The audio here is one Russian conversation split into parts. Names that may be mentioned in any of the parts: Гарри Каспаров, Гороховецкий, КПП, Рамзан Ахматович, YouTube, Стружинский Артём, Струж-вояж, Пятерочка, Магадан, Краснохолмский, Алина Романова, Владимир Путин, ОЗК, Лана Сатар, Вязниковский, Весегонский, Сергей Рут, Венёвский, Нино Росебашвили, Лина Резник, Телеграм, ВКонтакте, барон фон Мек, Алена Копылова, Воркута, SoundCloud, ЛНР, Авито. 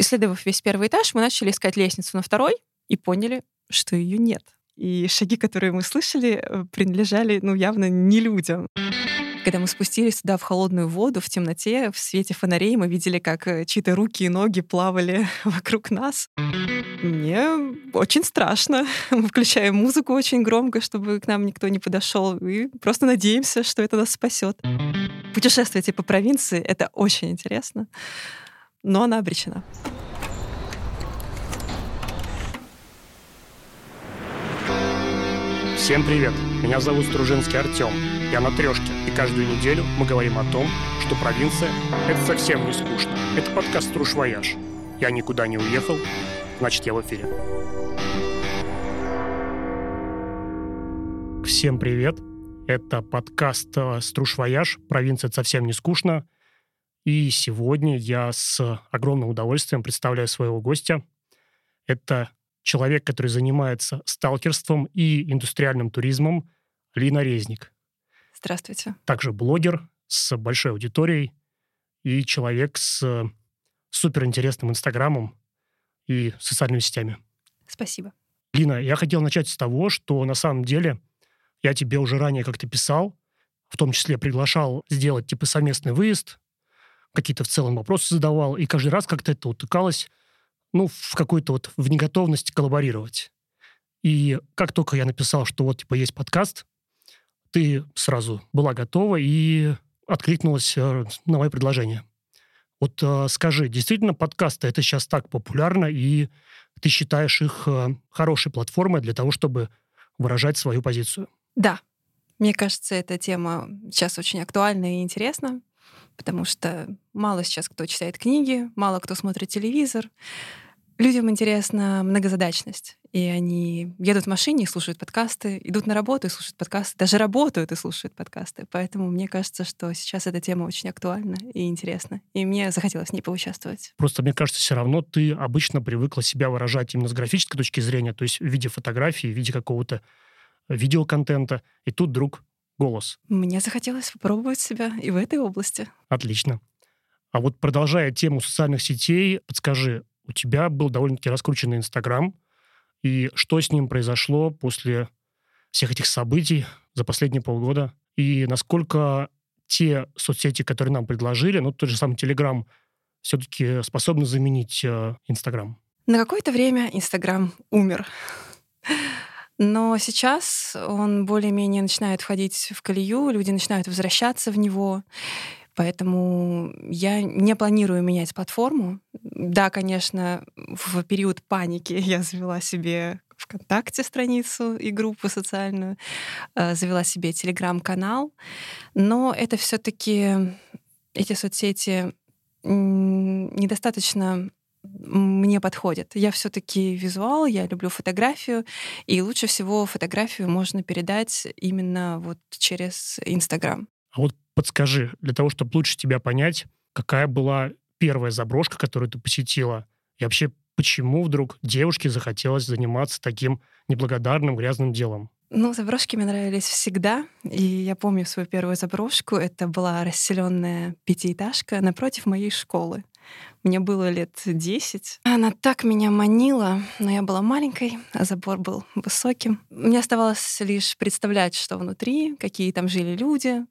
Исследовав весь первый этаж, мы начали искать лестницу на второй и поняли, что ее нет. И шаги, которые мы слышали, принадлежали, явно не людям. Когда мы спустились туда в холодную воду, в темноте, в свете фонарей, мы видели, как чьи-то руки и ноги плавали вокруг нас. Мне очень страшно. Мы включаем музыку очень громко, чтобы к нам никто не подошел, и просто надеемся, что это нас спасет. Путешествие по провинции — это очень интересно, но она обречена. Всем привет! Меня зовут Стружинский Артём. Я на трёшке, и каждую неделю мы говорим о том, что провинция — это совсем не скучно. Это подкаст «Струж-вояж». Я никуда не уехал, значит, я в эфире. Всем привет! Это подкаст «Струж-вояж». Провинция — это совсем не скучно. И сегодня я с огромным удовольствием представляю своего гостя. Это человек, который занимается сталкерством и индустриальным туризмом, Лина Резник. Здравствуйте. Также блогер с большой аудиторией и человек с суперинтересным инстаграмом и социальными сетями. Спасибо. Лина, я хотел начать с того, что на самом деле я тебе уже ранее как-то писал, в том числе приглашал сделать совместный выезд, какие-то в целом вопросы задавал, и каждый раз как-то это утыкалось в какую-то в неготовность коллаборировать. И как только я написал, что есть подкаст, ты сразу была готова и откликнулась на мое предложение. Скажи, действительно подкасты — это сейчас так популярно, и ты считаешь их хорошей платформой для того, чтобы выражать свою позицию? Да. Мне кажется, эта тема сейчас очень актуальна и интересна, потому что мало сейчас кто читает книги, мало кто смотрит телевизор. Людям интересна многозадачность, и они едут в машине и слушают подкасты, идут на работу и слушают подкасты, даже работают и слушают подкасты. Поэтому мне кажется, что сейчас эта тема очень актуальна и интересна, и мне захотелось в ней поучаствовать. Просто мне кажется, все равно ты обычно привыкла себя выражать именно с графической точки зрения, то есть в виде фотографии, в виде какого-то видеоконтента, и тут вдруг голос. Мне захотелось попробовать себя и в этой области. Отлично. А продолжая тему социальных сетей, подскажи, у тебя был довольно-таки раскрученный Инстаграм, и что с ним произошло после всех этих событий за последние полгода? И насколько те соцсети, которые нам предложили, тот же самый Телеграм, все-таки способны заменить Инстаграм? На какое-то время Инстаграм умер. Но сейчас он более-менее начинает входить в колею, люди начинают возвращаться в него, поэтому я не планирую менять платформу. Да, конечно, в период паники я завела себе ВКонтакте страницу и группу социальную, завела себе Телеграм-канал, но это все-таки эти соцсети недостаточно мне подходит. Я все-таки визуал, я люблю фотографию, и лучше всего фотографию можно передать именно через Инстаграм. А подскажи, для того, чтобы лучше тебя понять, какая была первая заброшка, которую ты посетила, и вообще почему вдруг девушке захотелось заниматься таким неблагодарным грязным делом? Заброшки мне нравились всегда, и я помню свою первую заброшку. Это была расселенная пятиэтажка напротив моей школы. Мне было лет 10. Она так меня манила, но я была маленькой, а забор был высоким. Мне оставалось лишь представлять, что внутри, какие там жили люди,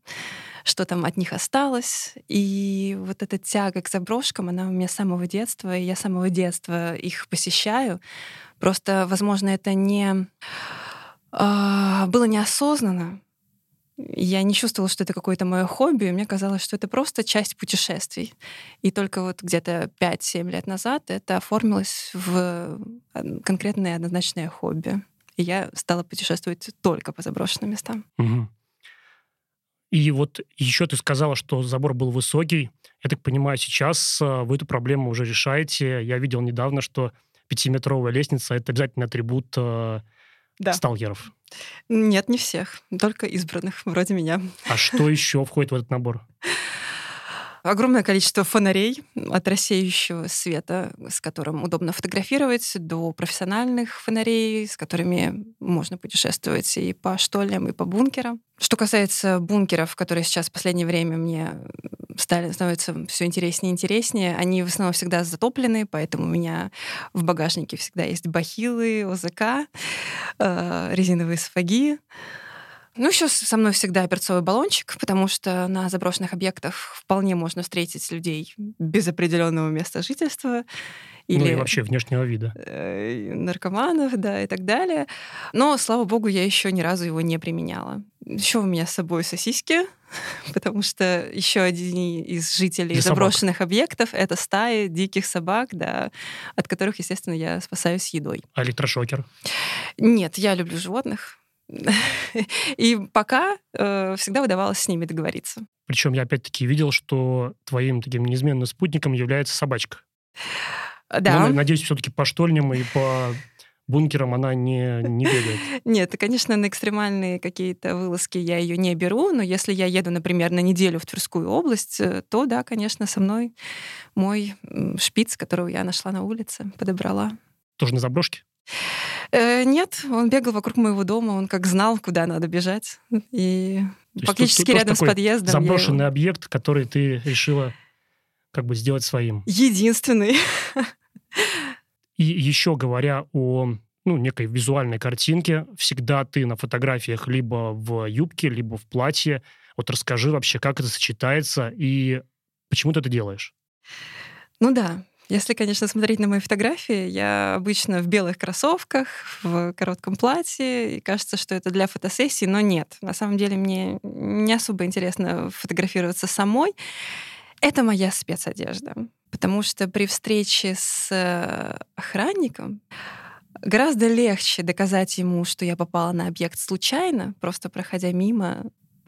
что там от них осталось. И эта тяга к заброшкам, она у меня с самого детства, и я с самого детства их посещаю. Просто, возможно, это не... было неосознанно. Я не чувствовала, что это какое-то мое хобби. Мне казалось, что это просто часть путешествий. И только где-то 5-7 лет назад это оформилось в конкретное однозначное хобби. И я стала путешествовать только по заброшенным местам. Угу. И еще ты сказала, что забор был высокий. Я так понимаю, сейчас вы эту проблему уже решаете. Я видел недавно, что 5-метровая лестница — это обязательный атрибут... Да. Сталкеров? Нет, не всех. Только избранных, вроде меня. А что еще входит в этот набор? огромное количество фонарей от рассеивающего света, с которым удобно фотографировать, до профессиональных фонарей, с которыми можно путешествовать и по штольням, и по бункерам. Что касается бункеров, которые сейчас в последнее время мне стали становиться все интереснее и интереснее, они в основном всегда затоплены, поэтому у меня в багажнике всегда есть бахилы, ОЗК, резиновые сапоги. Ну, еще со мной всегда перцовый баллончик, потому что на заброшенных объектах вполне можно встретить людей без определенного места жительства. Или, ну и вообще внешнего вида. Наркоманов, да, и так далее. Но, слава богу, я еще ни разу его не применяла. Еще у меня с собой сосиски, потому что еще один из жителей заброшенных объектов — это стаи диких собак, да, от которых, естественно, я спасаюсь едой. А электрошокер? Нет, я люблю животных. И пока всегда удавалось с ними договориться. Причем я опять-таки видел, что твоим таким неизменным спутником является собачка. Да. Но, надеюсь, все-таки по штольням и по бункерам она не бегает. Нет, конечно, на экстремальные какие-то вылазки я ее не беру, но если я еду, например, на неделю в Тверскую область, то, да, конечно, со мной мой шпиц, которого я нашла на улице, подобрала. Тоже на заброшке? Нет, он бегал вокруг моего дома, он как знал, куда надо бежать. И фактически рядом с подъездом. Заброшенный объект, который ты решила как бы сделать своим. Единственный. И еще говоря о некой визуальной картинке, всегда ты на фотографиях либо в юбке, либо в платье. Вот расскажи вообще, как это сочетается и почему ты это делаешь? Ну да. Если, конечно, смотреть на мои фотографии, я обычно в белых кроссовках, в коротком платье, и кажется, что это для фотосессии, но нет. На самом деле мне не особо интересно фотографироваться самой. Это моя спецодежда, потому что при встрече с охранником гораздо легче доказать ему, что я попала на объект случайно, просто проходя мимо,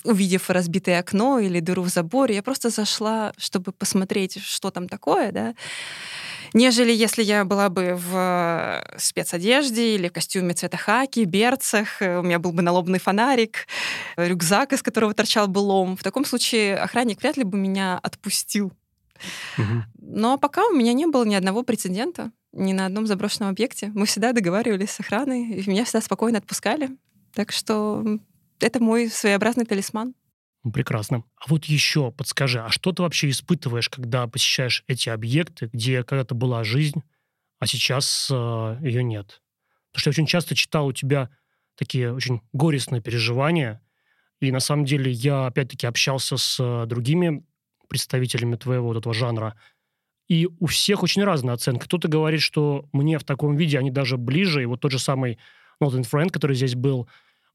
увидев разбитое окно или дыру в заборе, я просто зашла, чтобы посмотреть, что там такое, да, нежели если я была бы в спецодежде или в костюме цвета хаки, берцах, у меня был бы налобный фонарик, рюкзак, из которого торчал бы лом. В таком случае охранник вряд ли бы меня отпустил. Угу. Но пока у меня не было ни одного прецедента, ни на одном заброшенном объекте. Мы всегда договаривались с охраной, и меня всегда спокойно отпускали. Так что... это мой своеобразный талисман. Прекрасно. А вот еще подскажи, а что ты вообще испытываешь, когда посещаешь эти объекты, где когда-то была жизнь, а сейчас ее нет? Потому что я очень часто читал у тебя такие очень горестные переживания, и на самом деле я опять-таки общался с другими представителями твоего вот этого жанра, и у всех очень разная оценка. Кто-то говорит, что мне в таком виде они даже ближе, и вот тот же самый Northern Friend, который здесь был,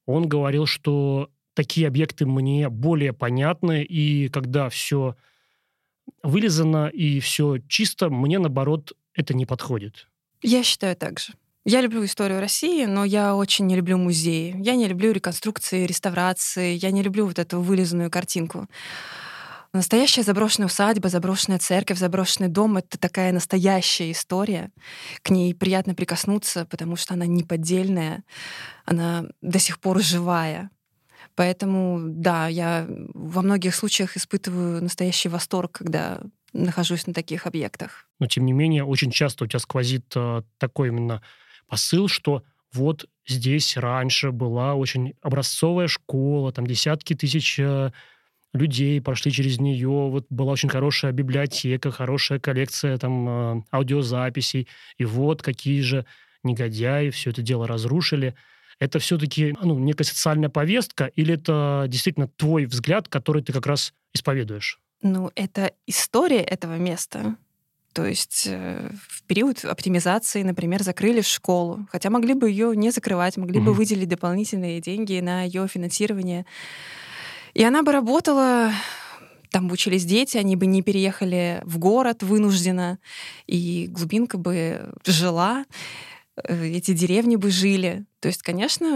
он говорил, что такие объекты мне более понятны, и когда все вылизано и все чисто, мне, наоборот, это не подходит. Я считаю так же. Я люблю историю России, но я очень не люблю музеи. Я не люблю реконструкции, реставрации. Я не люблю вот эту вылизанную картинку. Настоящая заброшенная усадьба, заброшенная церковь, заброшенный дом — это такая настоящая история. К ней приятно прикоснуться, потому что она неподдельная, она до сих пор живая. Поэтому, да, я во многих случаях испытываю настоящий восторг, когда нахожусь на таких объектах. Но, тем не менее, очень часто у тебя сквозит такой именно посыл, что вот здесь раньше была очень образцовая школа, там десятки тысяч... людей прошли через нее, вот была очень хорошая библиотека, хорошая коллекция там аудиозаписей, и вот какие же негодяи все это дело разрушили. Это все-таки некая социальная повестка, или это действительно твой взгляд, который ты как раз исповедуешь? Это история этого места. То есть в период оптимизации, например, закрыли школу, хотя могли бы ее не закрывать, могли бы выделить дополнительные деньги на ее финансирование. И она бы работала, там бы учились дети, они бы не переехали в город вынужденно, и глубинка бы жила, эти деревни бы жили. То есть, конечно,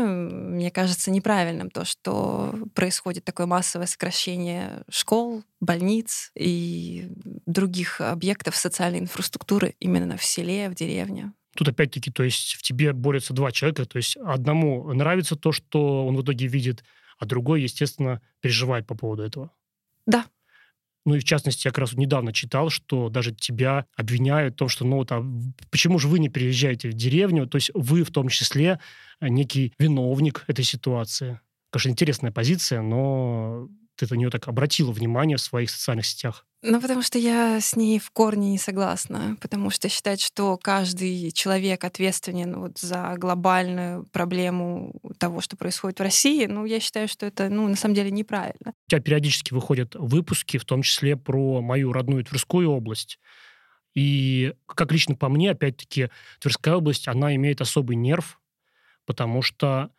мне кажется неправильным то, что происходит такое массовое сокращение школ, больниц и других объектов социальной инфраструктуры именно в селе, в деревне. Тут опять-таки, то есть в тебе борются два человека, то есть одному нравится то, что он в итоге видит, а другой, естественно, переживает по поводу этого. Да. Ну и в частности, я как раз недавно читал, что даже тебя обвиняют в том, что ну там, почему же вы не переезжаете в деревню? То есть вы в том числе некий виновник этой ситуации. Конечно, интересная позиция, но ты на нее так обратила внимание в своих социальных сетях. Ну, потому что я с ней в корне не согласна, потому что считать, что каждый человек ответственен вот за глобальную проблему того, что происходит в России, ну, я считаю, что это, ну, на самом деле неправильно. У тебя периодически выходят выпуски, в том числе про мою родную Тверскую область. И, как лично по мне, опять-таки, Тверская область, она имеет особый нерв, потому что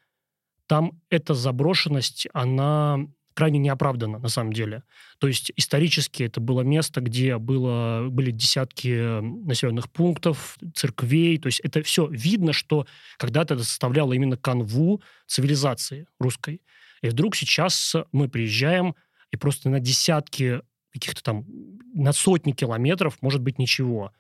там эта заброшенность, она крайне неоправданно, на самом деле. То есть исторически это было место, где были десятки населенных пунктов, церквей. То есть это все видно, что когда-то это составляло именно канву цивилизации русской. И вдруг сейчас мы приезжаем, и просто на десятки каких-то там, на сотни километров может быть ничего.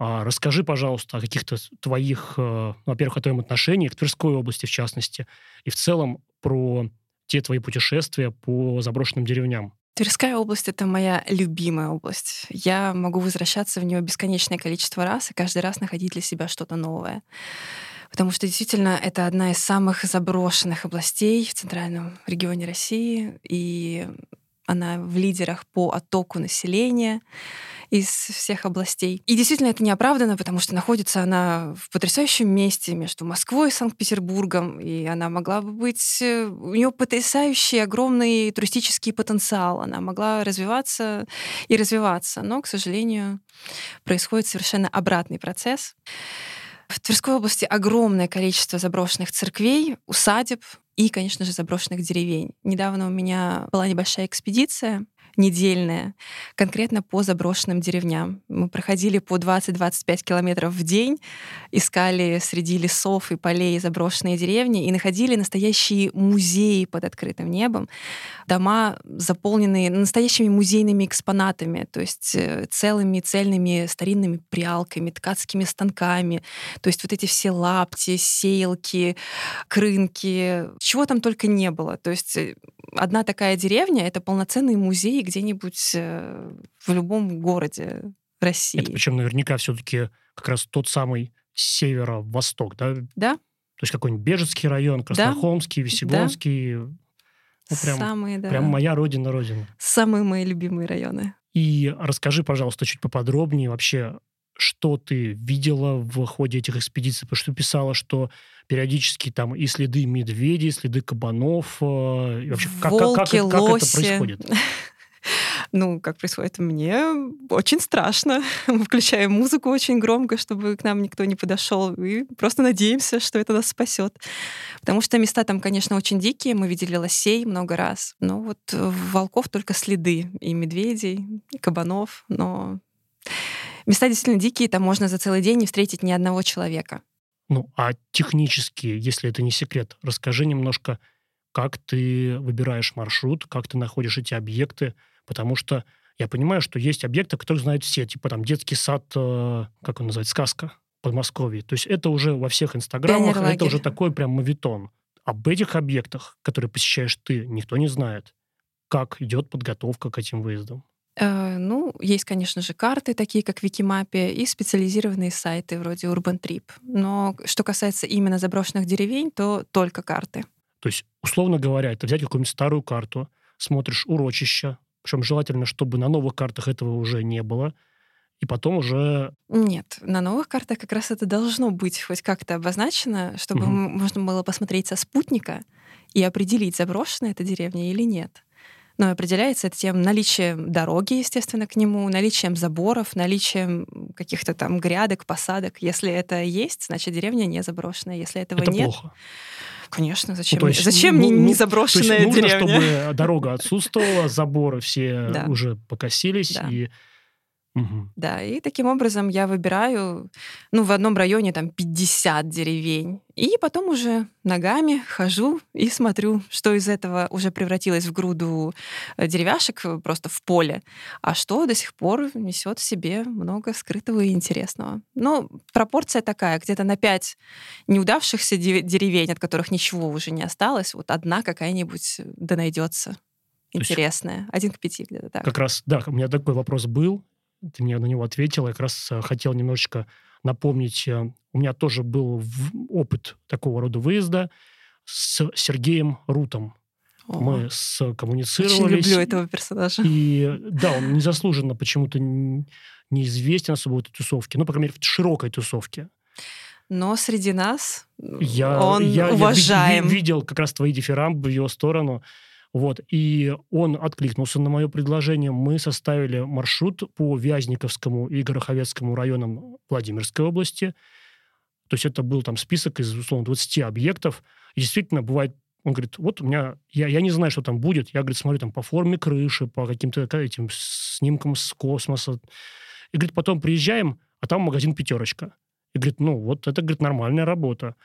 Расскажи, пожалуйста, о каких-то твоих, во-первых, о твоем отношении к Тверской области, в частности, и в целом про те твои путешествия по заброшенным деревням. Тверская область — это моя любимая область. Я могу возвращаться в нее бесконечное количество раз и каждый раз находить для себя что-то новое. Потому что действительно это одна из самых заброшенных областей в центральном регионе России, и она в лидерах по оттоку населения из всех областей. И действительно это неоправданно, потому что находится она в потрясающем месте между Москвой и Санкт-Петербургом, и она могла бы быть... У нее потрясающий, огромный туристический потенциал. Она могла развиваться и развиваться. Но, к сожалению, происходит совершенно обратный процесс. В Тверской области огромное количество заброшенных церквей, усадеб и, конечно же, заброшенных деревень. Недавно у меня была небольшая экспедиция, недельная, конкретно по заброшенным деревням. Мы проходили по 20-25 километров в день, искали среди лесов и полей заброшенные деревни и находили настоящие музеи под открытым небом. Дома, заполненные настоящими музейными экспонатами, то есть целыми, цельными старинными прялками, ткацкими станками, то есть вот эти все лапти, сеялки, крынки, чего там только не было. То есть одна такая деревня — это полноценный музей где-нибудь в любом городе России. Это причем наверняка все-таки как раз тот самый северо-восток, да? Да. То есть какой-нибудь Бежецкий район, Краснохолмский, да. Весегонский. Да. Ну, прям, самые, да. Прям моя родина-родина. Самые мои любимые районы. И расскажи, пожалуйста, чуть поподробнее вообще, что ты видела в ходе этих экспедиций, потому что ты писала, что периодически там и следы медведей, и следы кабанов, и вообще как это происходит? Ну, как происходит, мне очень страшно. Мы включаем музыку очень громко, чтобы к нам никто не подошел, и просто надеемся, что это нас спасет. Потому что места там, конечно, очень дикие. Мы видели лосей много раз. Но вот волков только следы. И медведей, и кабанов. Но места действительно дикие. Там можно за целый день не встретить ни одного человека. Ну, а технически, если это не секрет, расскажи немножко, как ты выбираешь маршрут, как ты находишь эти объекты, потому что я понимаю, что есть объекты, которые знают все, типа там детский сад, как он называется, сказка в Подмосковье. То есть это уже во всех инстаграмах, это уже такой прям мавитон. Об этих объектах, которые посещаешь ты, никто не знает. Как идет подготовка к этим выездам? Ну, есть, конечно же, карты, такие как Викимапия, и специализированные сайты вроде Urban Trip. Но что касается именно заброшенных деревень, то только карты. То есть, условно говоря, это взять какую-нибудь старую карту, смотришь урочища, причем желательно, чтобы на новых картах этого уже не было, и потом уже... Нет, на новых картах как раз это должно быть хоть как-то обозначено, чтобы можно было посмотреть со спутника и определить, заброшена эта деревня или нет. Но определяется это тем наличием дороги, естественно, к нему, наличием заборов, наличием каких-то там грядок, посадок. Если это есть, значит, деревня не заброшенная. Если этого нет... Это плохо. Конечно, зачем, ну, есть, зачем не заброшенная деревня? Нужно, чтобы дорога отсутствовала, заборы все уже покосились. Да. Да, и таким образом я выбираю, ну, в одном районе там 50 деревень, и потом уже ногами хожу и смотрю, что из этого уже превратилось в груду деревяшек просто в поле, а что до сих пор несет в себе много скрытого и интересного. Но пропорция такая, где-то на 5 неудавшихся деревень, от которых ничего уже не осталось, вот одна какая-нибудь да найдется. интересное. 1 к 5 где-то так. Как раз, да, у меня такой вопрос был. Ты мне на него ответила. Я как раз хотел немножечко напомнить. У меня тоже был опыт такого рода выезда с Сергеем Рутом. О, мы скоммуницировались. Очень люблю этого персонажа. И да, он незаслуженно почему-то неизвестен особо в этой тусовке. Ну, по крайней мере, в широкой тусовке. Но среди нас он уважаем. Я видел как раз твои дифирамбы в его сторону. Вот. И он откликнулся на мое предложение. Мы составили маршрут по Вязниковскому и Гороховецкому районам Владимирской области. То есть это был там список из, условно, 20 объектов. И действительно, бывает, он говорит, вот у меня... Я не знаю, что там будет. Я, говорит, смотрю там по форме крыши, по каким-то этим снимкам с космоса. И, говорит, потом приезжаем, а там магазин «Пятерочка». И, говорит, ну вот это, говорит, нормальная работа.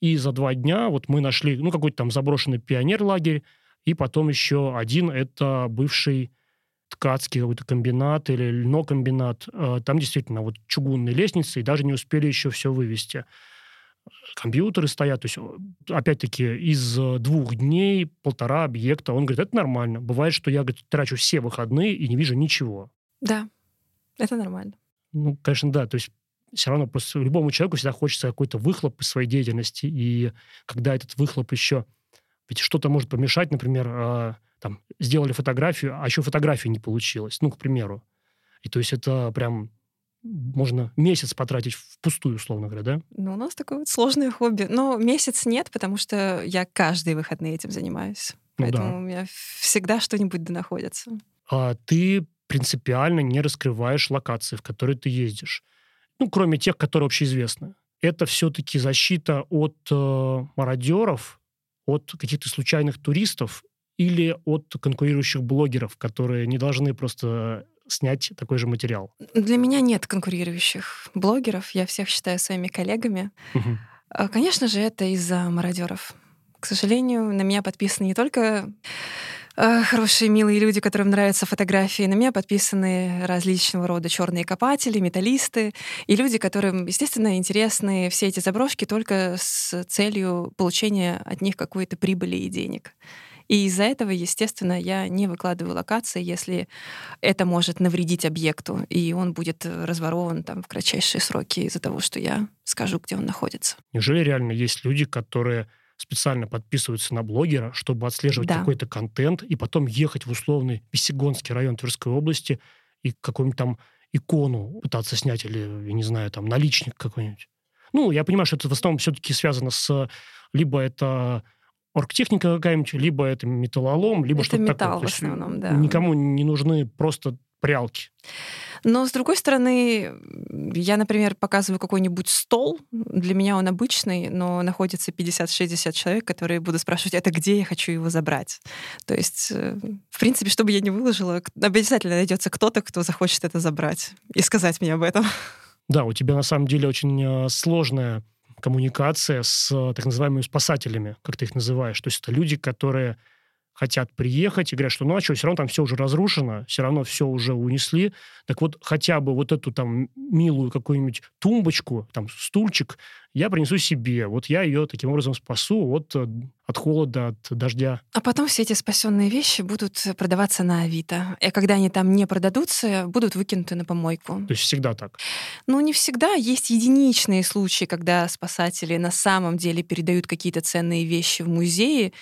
И за 2 дня вот мы нашли, ну, какой-то там заброшенный пионер-лагерь, и потом еще один, это бывший ткацкий какой-то комбинат или льнокомбинат. Там действительно вот чугунные лестницы, и даже не успели еще все вывести. Компьютеры стоят, то есть опять-таки из 2 дней 1,5 объекта. Он говорит, это нормально. Бывает, что я, говорит, трачу все выходные и не вижу ничего. Да, это нормально. Ну, конечно, да, то есть все равно просто любому человеку всегда хочется какой-то выхлоп из своей деятельности, и когда этот выхлоп еще... Ведь что-то может помешать, например, там, сделали фотографию, а еще фотографии не получилось, ну, к примеру. И то есть это прям можно месяц потратить впустую, условно говоря, да? Ну, у нас такое вот сложное хобби. Но месяц нет, потому что я каждые выходные этим занимаюсь. Поэтому да, у меня всегда что-нибудь донаходится. А ты принципиально не раскрываешь локации, в которые ты ездишь. Ну, кроме тех, которые общеизвестны. Это все-таки защита от мародеров, от каких-то случайных туристов или от конкурирующих блогеров, которые не должны просто снять такой же материал? Для меня нет конкурирующих блогеров. Я всех считаю своими коллегами. Угу. Конечно же, это из-за мародеров. К сожалению, на меня подписаны не только хорошие, милые люди, которым нравятся фотографии. На меня подписаны различного рода черные копатели, металлисты и люди, которым, естественно, интересны все эти заброшки только с целью получения от них какой-то прибыли и денег. И из-за этого, естественно, я не выкладываю локации, если это может навредить объекту, и он будет разворован там в кратчайшие сроки из-за того, что я скажу, где он находится. Неужели реально есть люди, которые специально подписываются на блогера, чтобы отслеживать какой-то контент, и потом ехать в условный Весегонский район Тверской области и какую-нибудь там икону пытаться снять или, я не знаю, там наличник какой-нибудь? Ну, я понимаю, что это в основном все-таки связано с... Либо это оргтехника какая-нибудь, либо это металлолом, либо это что-то металл, такое. Это металл в основном, да. Никому не нужны просто прялки. Но, с другой стороны, я, например, показываю какой-нибудь стол. Для меня он обычный, но находится 50-60 человек, которые будут спрашивать, это где я хочу его забрать. То есть, в принципе, что бы я ни выложила, обязательно найдется кто-то, кто захочет это забрать и сказать мне об этом. Да, у тебя на самом деле очень сложная коммуникация с так называемыми спасателями, как ты их называешь. То есть это люди, которые хотят приехать и говорят, что ну а что, все равно там все уже разрушено, все равно все уже унесли. Так вот, хотя бы вот эту там милую какую-нибудь тумбочку, там стульчик, я принесу себе. Вот я ее таким образом спасу от холода, от дождя. А потом все эти спасенные вещи будут продаваться на Авито. И когда они там не продадутся, будут выкинуты на помойку. То есть всегда так? Ну, не всегда. Есть единичные случаи, когда спасатели на самом деле передают какие-то ценные вещи в музеи,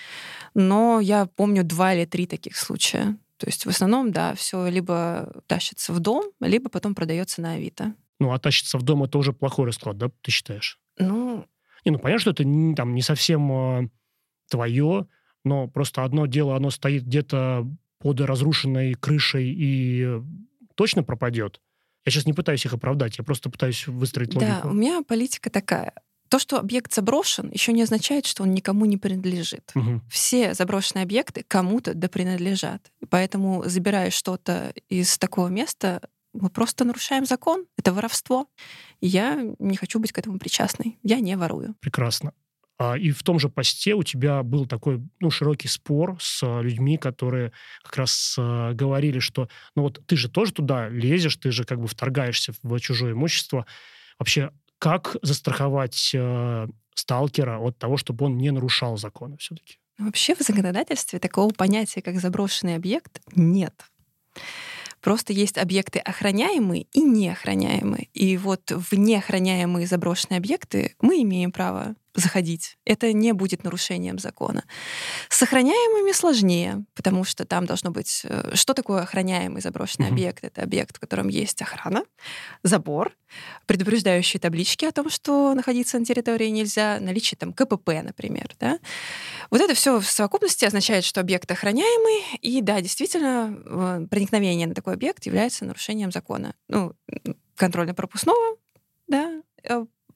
но я помню 2 или 3 таких случая. То есть в основном, да, все либо тащится в дом, либо потом продается на Авито. Ну, а тащится в дом — это уже плохой расклад, да, ты считаешь? Ну... Не, ну, понятно, что это там не совсем твое, но просто одно дело, оно стоит где-то под разрушенной крышей и точно пропадет. Я сейчас не пытаюсь их оправдать, я просто пытаюсь выстроить логику. Да, у меня политика такая. То, что объект заброшен, еще не означает, что он никому не принадлежит. Угу. Все заброшенные объекты кому-то да принадлежат. Поэтому, забирая что-то из такого места, мы просто нарушаем закон. Это воровство. И я не хочу быть к этому причастной. Я не ворую. Прекрасно. И в том же посте у тебя был такой, ну, широкий спор с людьми, которые как раз говорили, что ну вот ты же тоже туда лезешь, ты же как бы вторгаешься в чужое имущество. Вообще, как застраховать сталкера от того, чтобы он не нарушал законы все-таки? Вообще в законодательстве такого понятия, как заброшенный объект, нет. Просто есть объекты охраняемые и неохраняемые. И вот в неохраняемые заброшенные объекты мы имеем право заходить. Это не будет нарушением закона. С охраняемыми сложнее, потому что там должно быть... Что такое охраняемый заброшенный объект? Это объект, в котором есть охрана, забор, предупреждающие таблички о том, что находиться на территории нельзя, наличие там КПП, например. Да? Вот это все в совокупности означает, что объект охраняемый, и да, действительно, проникновение на такой объект является нарушением закона. Ну, контрольно-пропускного, да,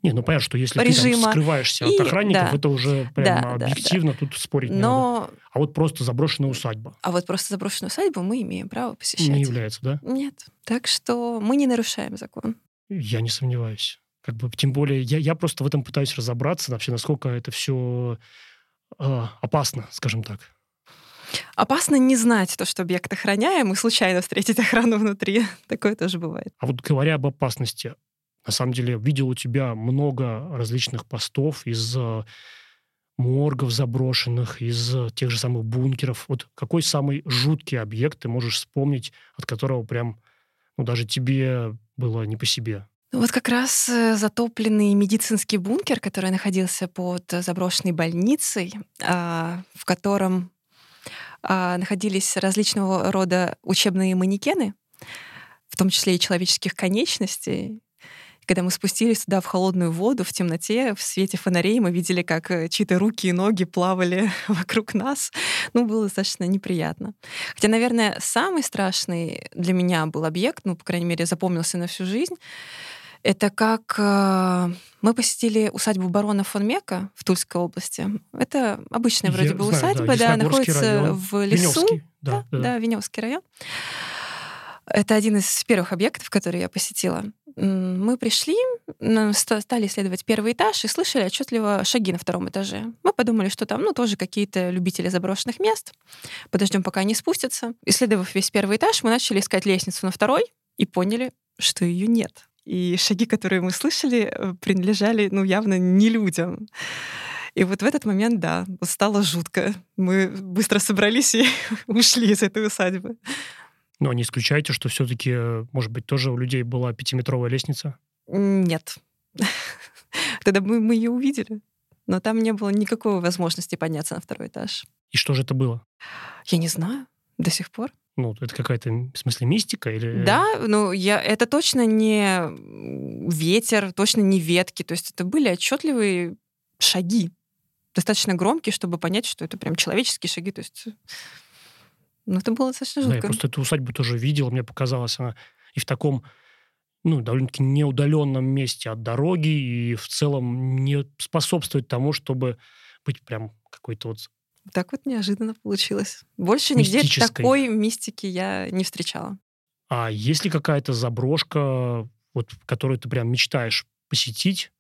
не, ну понятно, что если режима, ты там скрываешься от охранников, да, это уже прямо объективно, тут спорить не надо. А вот просто заброшенная усадьба. А вот просто заброшенную усадьбу мы имеем право посещать. Не является, да? Нет. Так что мы не нарушаем закон. Я не сомневаюсь. Как бы, тем более, я просто в этом пытаюсь разобраться, вообще, насколько это все опасно, скажем так. Опасно не знать то, что объект охраняем, и случайно встретить охрану внутри. Такое тоже бывает. А вот говоря об опасности, на самом деле, видел у тебя много различных постов из моргов заброшенных, из тех же самых бункеров. Вот какой самый жуткий объект ты можешь вспомнить, от которого прям, ну, даже тебе было не по себе? Вот как раз затопленный медицинский бункер, который находился под заброшенной больницей, в котором находились различного рода учебные манекены, в том числе и человеческих конечностей. Когда мы спустились туда в холодную воду, в темноте, в свете фонарей, мы видели, как чьи-то руки и ноги плавали вокруг нас. Ну, было достаточно неприятно. Хотя, наверное, самый страшный для меня был объект, ну, по крайней мере, запомнился на всю жизнь, это как мы посетили усадьбу барона фон Мека в Тульской области. Это обычная вроде бы усадьба, да, находится район, в лесу. Венёвский, да, Венёвский район. Это один из первых объектов, которые я посетила. Мы пришли, стали исследовать первый этаж и слышали отчетливо шаги на втором этаже. Мы подумали, что там, ну, тоже какие-то любители заброшенных мест. Подождем, пока они спустятся. Исследовав весь первый этаж, мы начали искать лестницу на второй и поняли, что ее нет. И шаги, которые мы слышали, принадлежали, ну, явно не людям. И вот в этот момент, да, стало жутко. Мы быстро собрались и ушли из этой усадьбы. Но не исключайте, что все-таки, может быть, тоже у людей была 5-метровая лестница? Нет. Тогда мы ее увидели, но там не было никакой возможности подняться на второй этаж. И что же это было? Я не знаю до сих пор. Ну, это какая-то, в смысле, мистика? Или... Да, ну, это точно не ветер, точно не ветки. То есть это были отчетливые шаги, достаточно громкие, чтобы понять, что это прям человеческие шаги, то есть... Ну, это было достаточно жутко. Да, я просто эту усадьбу тоже видел, мне показалось, она и в таком, ну, довольно-таки неудаленном месте от дороги, и в целом не способствует тому, чтобы быть прям какой-то вот... Так вот неожиданно получилось. Больше нигде такой мистики я не встречала. А есть ли какая-то заброшка, вот, которую ты прям мечтаешь посетить?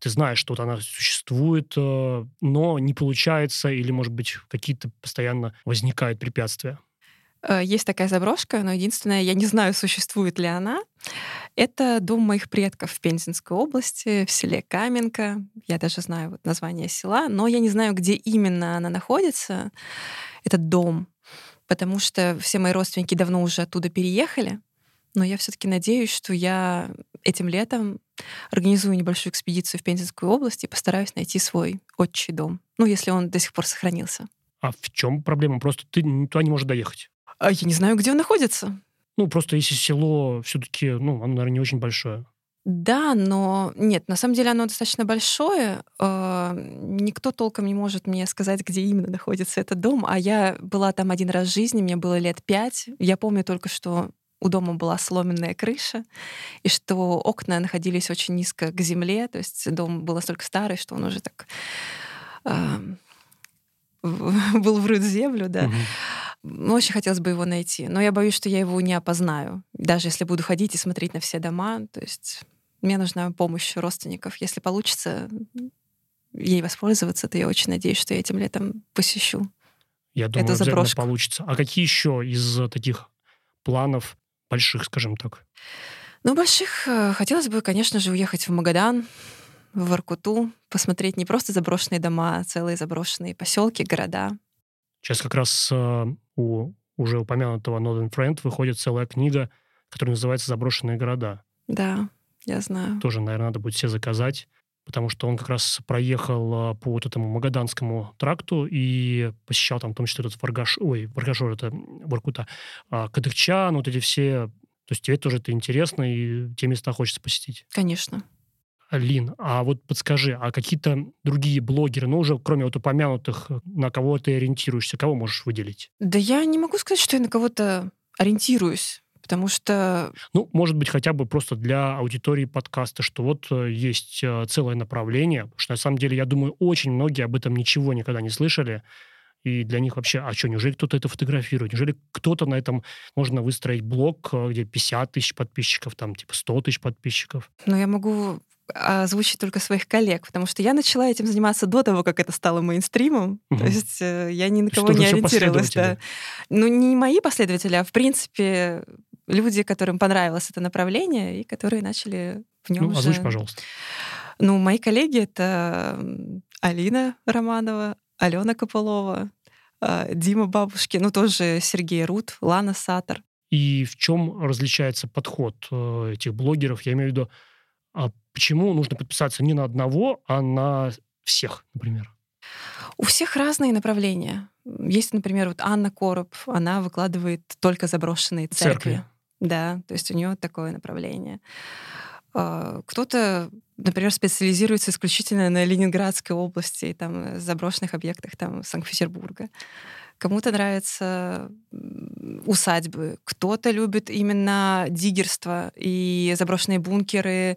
Ты знаешь, что вот она существует, но не получается, или, может быть, какие-то постоянно возникают препятствия? Есть такая заброшка, но единственное, я не знаю, существует ли она. Это дом моих предков в Пензенской области, в селе Каменка. Я даже знаю вот название села, но я не знаю, где именно она находится, этот дом, потому что все мои родственники давно уже оттуда переехали. Но я все-таки надеюсь, что я этим летом организую небольшую экспедицию в Пензенскую область и постараюсь найти свой отчий дом. Ну, если он до сих пор сохранился. А в чем проблема? Просто ты туда не можешь доехать. А я не знаю, где он находится. Ну, просто если село все-таки, ну, оно, наверное, не очень большое. Да, но нет, на самом деле оно достаточно большое. Никто толком не может мне сказать, где именно находится этот дом. А я была там один раз в жизни, мне было лет 5. Я помню только, что у дома была соломенная крыша, и что окна находились очень низко к земле, то есть дом был настолько старый, что он уже так был врут в землю, да. Очень хотелось бы его найти, но я боюсь, что я его не опознаю, даже если буду ходить и смотреть на все дома, то есть мне нужна помощь родственников. Если получится ей воспользоваться, то я очень надеюсь, что я этим летом посещу. Я думаю, обязательно получится. А какие еще из таких планов больших, скажем так? Ну, больших хотелось бы, конечно же, уехать в Магадан, в Воркуту, посмотреть не просто заброшенные дома, а целые заброшенные поселки, города. Сейчас как раз у уже упомянутого Northern Friend выходит целая книга, которая называется «Заброшенные города». Да, я знаю. Тоже, наверное, надо будет все заказать, потому что он как раз проехал по вот этому Магаданскому тракту и посещал там в том числе этот Воргашор, это Воркута, Кадыхчан, вот эти все. То есть тебе тоже это интересно, и те места хочется посетить. Конечно. Лин, а вот подскажи, а какие-то другие блогеры, ну уже кроме вот упомянутых, на кого ты ориентируешься, кого можешь выделить? Да я не могу сказать, что я на кого-то ориентируюсь, потому что... Ну, может быть, хотя бы просто для аудитории подкаста, что вот есть целое направление, потому что на самом деле, я думаю, очень многие об этом ничего никогда не слышали, и для них вообще, а что, неужели кто-то это фотографирует? Неужели кто-то на этом... Можно выстроить блог, где 50 тысяч подписчиков, там типа 100 тысяч подписчиков? Ну, я могу... озвучить только своих коллег, потому что я начала этим заниматься до того, как это стало мейнстримом. То есть я ни на кого не ориентировалась. Да. Ну, не мои последователи, а, в принципе, люди, которым понравилось это направление и которые начали в нем уже... Озвучь, пожалуйста. Ну, мои коллеги — это Алина Романова, Алена Копылова, Дима Бабушкин, ну, тоже Сергей Рут, Лана Сатар. И в чем различается подход этих блогеров? Я имею в виду, а почему нужно подписаться не на одного, а на всех, например? У всех разные направления. Есть, например, вот Анна Короб, она выкладывает только заброшенные церкви. Да, то есть у нее такое направление. Кто-то, например, специализируется исключительно на Ленинградской области и там заброшенных объектах там Санкт-Петербурга. Кому-то нравятся усадьбы, кто-то любит именно диггерство и заброшенные бункеры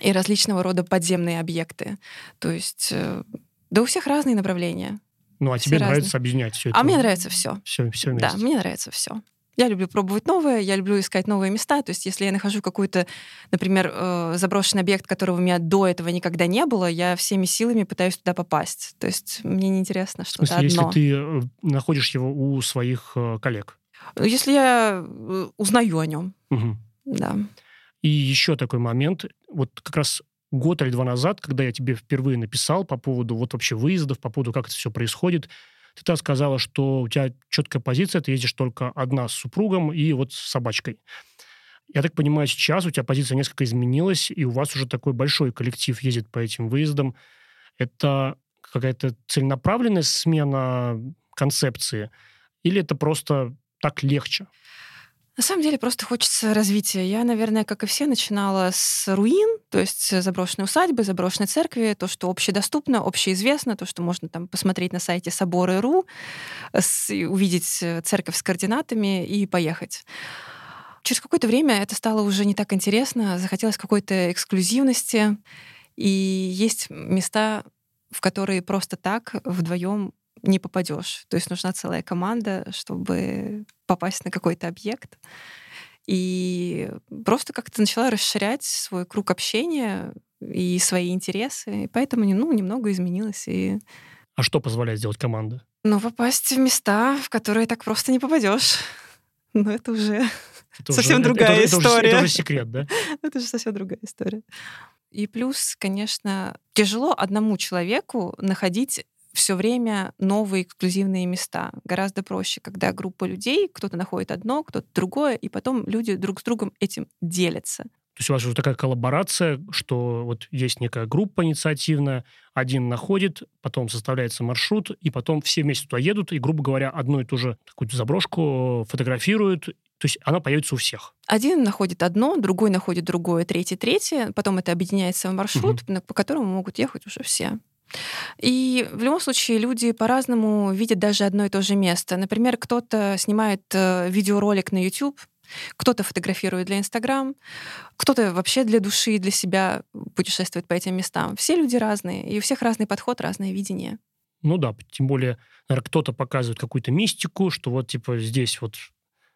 и различного рода подземные объекты. То есть, да, у всех разные направления. Ну, а все тебе разные. Нравится объединять все это? А мне нравится все. Все вместе. Да, мне нравится все. Я люблю пробовать новое, я люблю искать новые места. То есть если я нахожу какой-то, например, заброшенный объект, которого у меня до этого никогда не было, я всеми силами пытаюсь туда попасть. То есть мне неинтересно что-то одно. В смысле, если ты находишь его у своих коллег? Если я узнаю о нем. Угу. Да. И еще такой момент. Вот как раз год или два назад, когда я тебе впервые написал по поводу вот вообще выездов, по поводу, как это все происходит, ты тогда сказала, что у тебя четкая позиция, ты ездишь только одна с супругом и вот с собачкой. Я так понимаю, сейчас у тебя позиция несколько изменилась, и у вас уже такой большой коллектив ездит по этим выездам. Это какая-то целенаправленная смена концепции? Или это просто так легче? На самом деле просто хочется развития. Я, наверное, как и все, начинала с руин, то есть заброшенной усадьбы, заброшенной церкви, то, что общедоступно, общеизвестно, то, что можно там посмотреть на сайте соборы.ру, увидеть церковь с координатами и поехать. Через какое-то время это стало уже не так интересно, захотелось какой-то эксклюзивности, и есть места, в которые просто так вдвоем не попадешь. То есть нужна целая команда, чтобы попасть на какой-то объект. И просто как-то начала расширять свой круг общения и свои интересы. И поэтому, ну, немного изменилось. И... А что позволяет сделать команда? Ну, попасть в места, в которые так просто не попадешь. Но это уже совсем другая история. Это уже секрет, да? Это уже совсем другая история. И плюс, конечно, тяжело одному человеку находить все время новые эксклюзивные места. Гораздо проще, когда группа людей, кто-то находит одно, кто-то другое, и потом люди друг с другом этим делятся. То есть у вас уже такая коллаборация, что вот есть некая группа инициативная, один находит, потом составляется маршрут, и потом все вместе туда едут, и, грубо говоря, одну и ту же какую-то заброшку фотографируют. То есть она появится у всех. Один находит одно, другой находит другое, третий, потом это объединяется в маршрут, по которому могут ехать уже все. И в любом случае люди по-разному видят даже одно и то же место. Например, кто-то снимает видеоролик на YouTube, кто-то фотографирует для Instagram, кто-то вообще для души, для себя путешествует по этим местам. Все люди разные, и у всех разный подход, разное видение. Ну да, тем более, наверное, кто-то показывает какую-то мистику, что вот типа здесь вот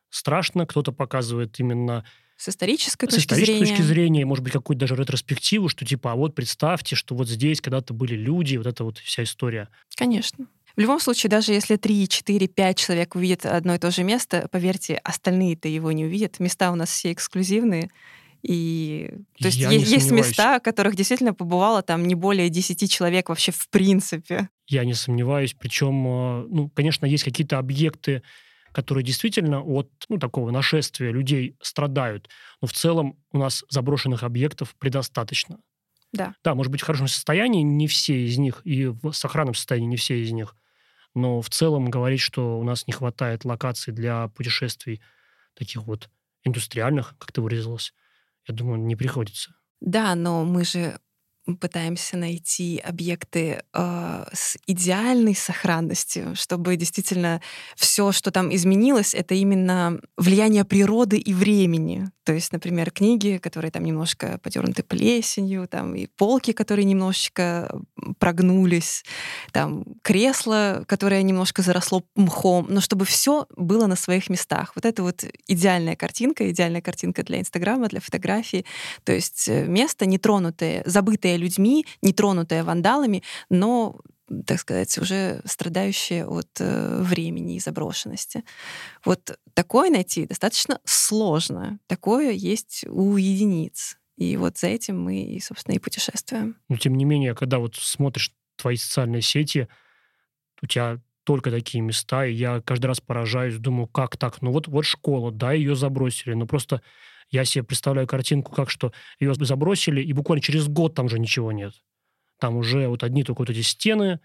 страшно, кто-то показывает именно... С исторической точки зрения, может быть, какую-то даже ретроспективу, что типа, а вот представьте, что вот здесь когда-то были люди, вот эта вот вся история. Конечно. В любом случае, даже если 3, 4, 5 человек увидят одно и то же место, поверьте, остальные-то его не увидят. Места у нас все эксклюзивные, И, то есть есть места, в которых действительно побывало там не более 10 человек вообще в принципе. Я не сомневаюсь. Причем, ну, конечно, есть какие-то объекты, которые действительно от такого нашествия людей страдают. Но в целом у нас заброшенных объектов предостаточно. Да. Да, может быть, в хорошем состоянии не все из них, и в сохранном состоянии не все из них. Но в целом говорить, что у нас не хватает локаций для путешествий таких вот индустриальных, как ты выразилась, я думаю, не приходится. Да, но мы же пытаемся найти объекты с идеальной сохранностью, чтобы действительно все, что там изменилось, это именно влияние природы и времени. То есть, например, книги, которые там немножко подернуты плесенью, там и полки, которые немножечко прогнулись, там кресло, которое немножко заросло мхом, но чтобы все было на своих местах. Вот это вот идеальная картинка для Инстаграма, для фотографий. То есть место нетронутое, забытое людьми, не тронутая вандалами, но, так сказать, уже страдающая от времени и заброшенности. Вот такое найти достаточно сложно. Такое есть у единиц. И вот за этим мы, собственно, и путешествуем. Но, тем не менее, когда вот смотришь твои социальные сети, у тебя только такие места, и я каждый раз поражаюсь, думаю, как так? Ну вот школа, да, ее забросили, но просто... Я себе представляю картинку, как что ее забросили, и буквально через год там уже ничего нет. Там уже вот одни только вот эти стены,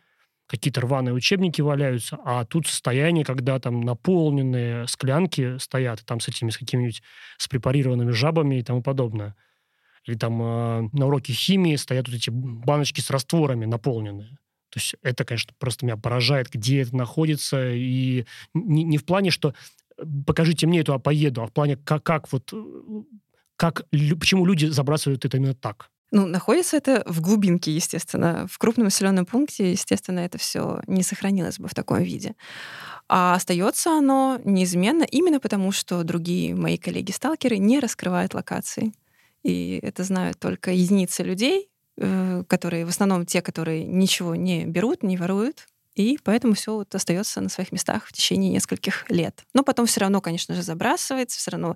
какие-то рваные учебники валяются, а тут состояние, когда там наполненные склянки стоят, там с этими, с какими-нибудь с препарированными жабами и тому подобное. Или там на уроке химии стоят вот эти баночки с растворами наполненные. То есть это, конечно, просто меня поражает, где это находится, и не в плане, что покажите мне эту, а поеду. А в плане, почему люди забрасывают это именно так? Ну, находится это в глубинке, естественно. В крупном населенном пункте, естественно, это все не сохранилось бы в таком виде. А остается оно неизменно именно потому, что другие мои коллеги-сталкеры не раскрывают локации. И это знают только единицы людей, которые в основном те, которые ничего не берут, не воруют. И поэтому все вот остается на своих местах в течение нескольких лет. Но потом все равно, конечно же, забрасывается, все равно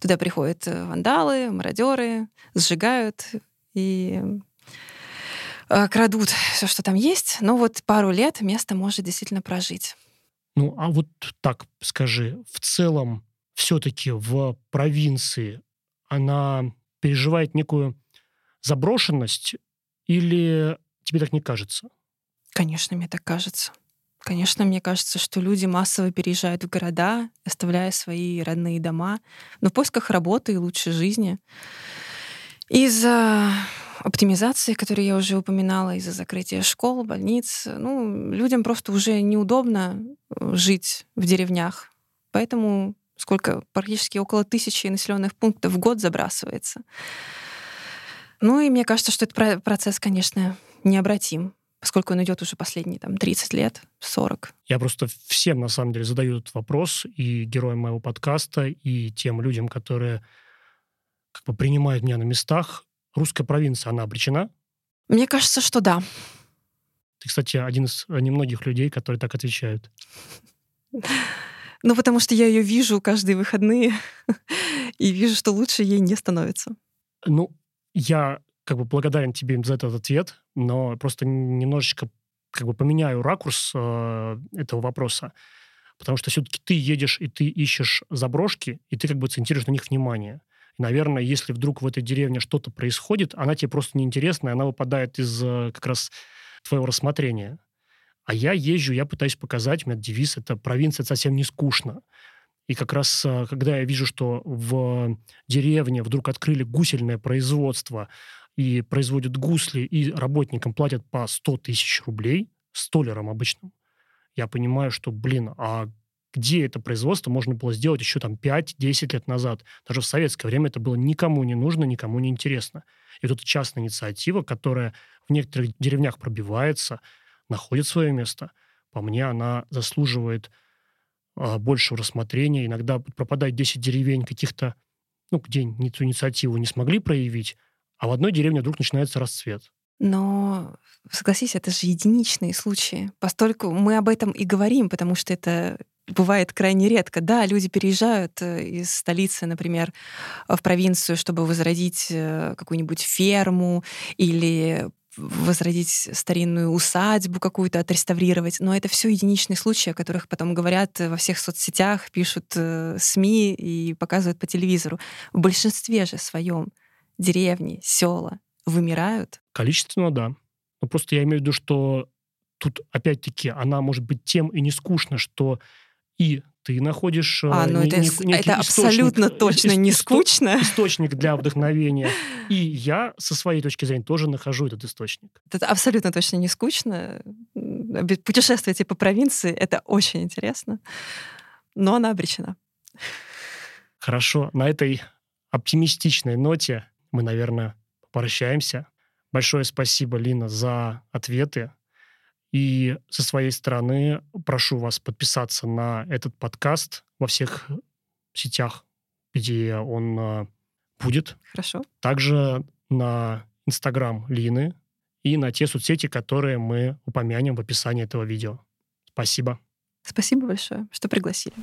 туда приходят вандалы, мародеры, сжигают и крадут все, что там есть. Но вот пару лет место может действительно прожить. Ну, а вот так скажи, в целом все-таки в провинции она переживает некую заброшенность или тебе так не кажется? Конечно, мне так кажется. Конечно, мне кажется, что люди массово переезжают в города, оставляя свои родные дома, но в поисках работы и лучшей жизни. Из-за оптимизации, которую я уже упоминала, из-за закрытия школ, больниц, людям просто уже неудобно жить в деревнях. Поэтому практически около 1000 населенных пунктов в год забрасывается. Ну и мне кажется, что этот процесс, конечно, необратим, поскольку он идет уже последние 30 лет, 40. Я просто всем, на самом деле, задаю этот вопрос, и героям моего подкаста, и тем людям, которые как бы принимают меня на местах. Русская провинция, она обречена? Мне кажется, что да. Ты, кстати, один из немногих людей, которые так отвечают. Ну, потому что я ее вижу каждые выходные, и вижу, что лучше ей не становится. Ну, я... благодарен тебе за этот ответ, но просто немножечко поменяю ракурс этого вопроса, потому что все-таки ты едешь и ты ищешь заброшки, и ты акцентируешь на них внимание. И, наверное, если вдруг в этой деревне что-то происходит, она тебе просто неинтересна, и она выпадает из как раз твоего рассмотрения. А я езжу, я пытаюсь показать, у меня девиз — это «провинция совсем не скучно». И как раз, когда я вижу, что в деревне вдруг открыли гусельное производство и производят гусли, и работникам платят по 100 000 рублей столярам обычным, я понимаю, что, а где это производство можно было сделать еще 5-10 лет назад? Даже в советское время это было никому не нужно, никому не интересно. И тут частная инициатива, которая в некоторых деревнях пробивается, находит свое место. По мне, она заслуживает большего рассмотрения. Иногда пропадает 10 деревень каких-то, где эту инициативу не смогли проявить, а в одной деревне вдруг начинается расцвет. Но, согласись, это же единичные случаи. Постольку мы об этом и говорим, потому что это бывает крайне редко. Да, люди переезжают из столицы, например, в провинцию, чтобы возродить какую-нибудь ферму или возродить старинную усадьбу какую-то, отреставрировать. Но это все единичные случаи, о которых потом говорят во всех соцсетях, пишут СМИ и показывают по телевизору. В большинстве же своем деревни, села вымирают. Количественно, да. Но просто я имею в виду, что тут, опять-таки, она может быть тем и не скучна, что и ты находишь... это абсолютно точно не скучно. Источник для вдохновения. И я, со своей точки зрения, тоже нахожу этот источник. Это абсолютно точно не скучно. Путешествие по провинции — это очень интересно. Но она обречена. Хорошо. На этой оптимистичной ноте мы, наверное, попрощаемся. Большое спасибо, Лина, за ответы. И со своей стороны прошу вас подписаться на этот подкаст во всех сетях, где он будет. Хорошо. Также на Инстаграм Лины и на те соцсети, которые мы упомянем в описании этого видео. Спасибо. Спасибо большое, что пригласили.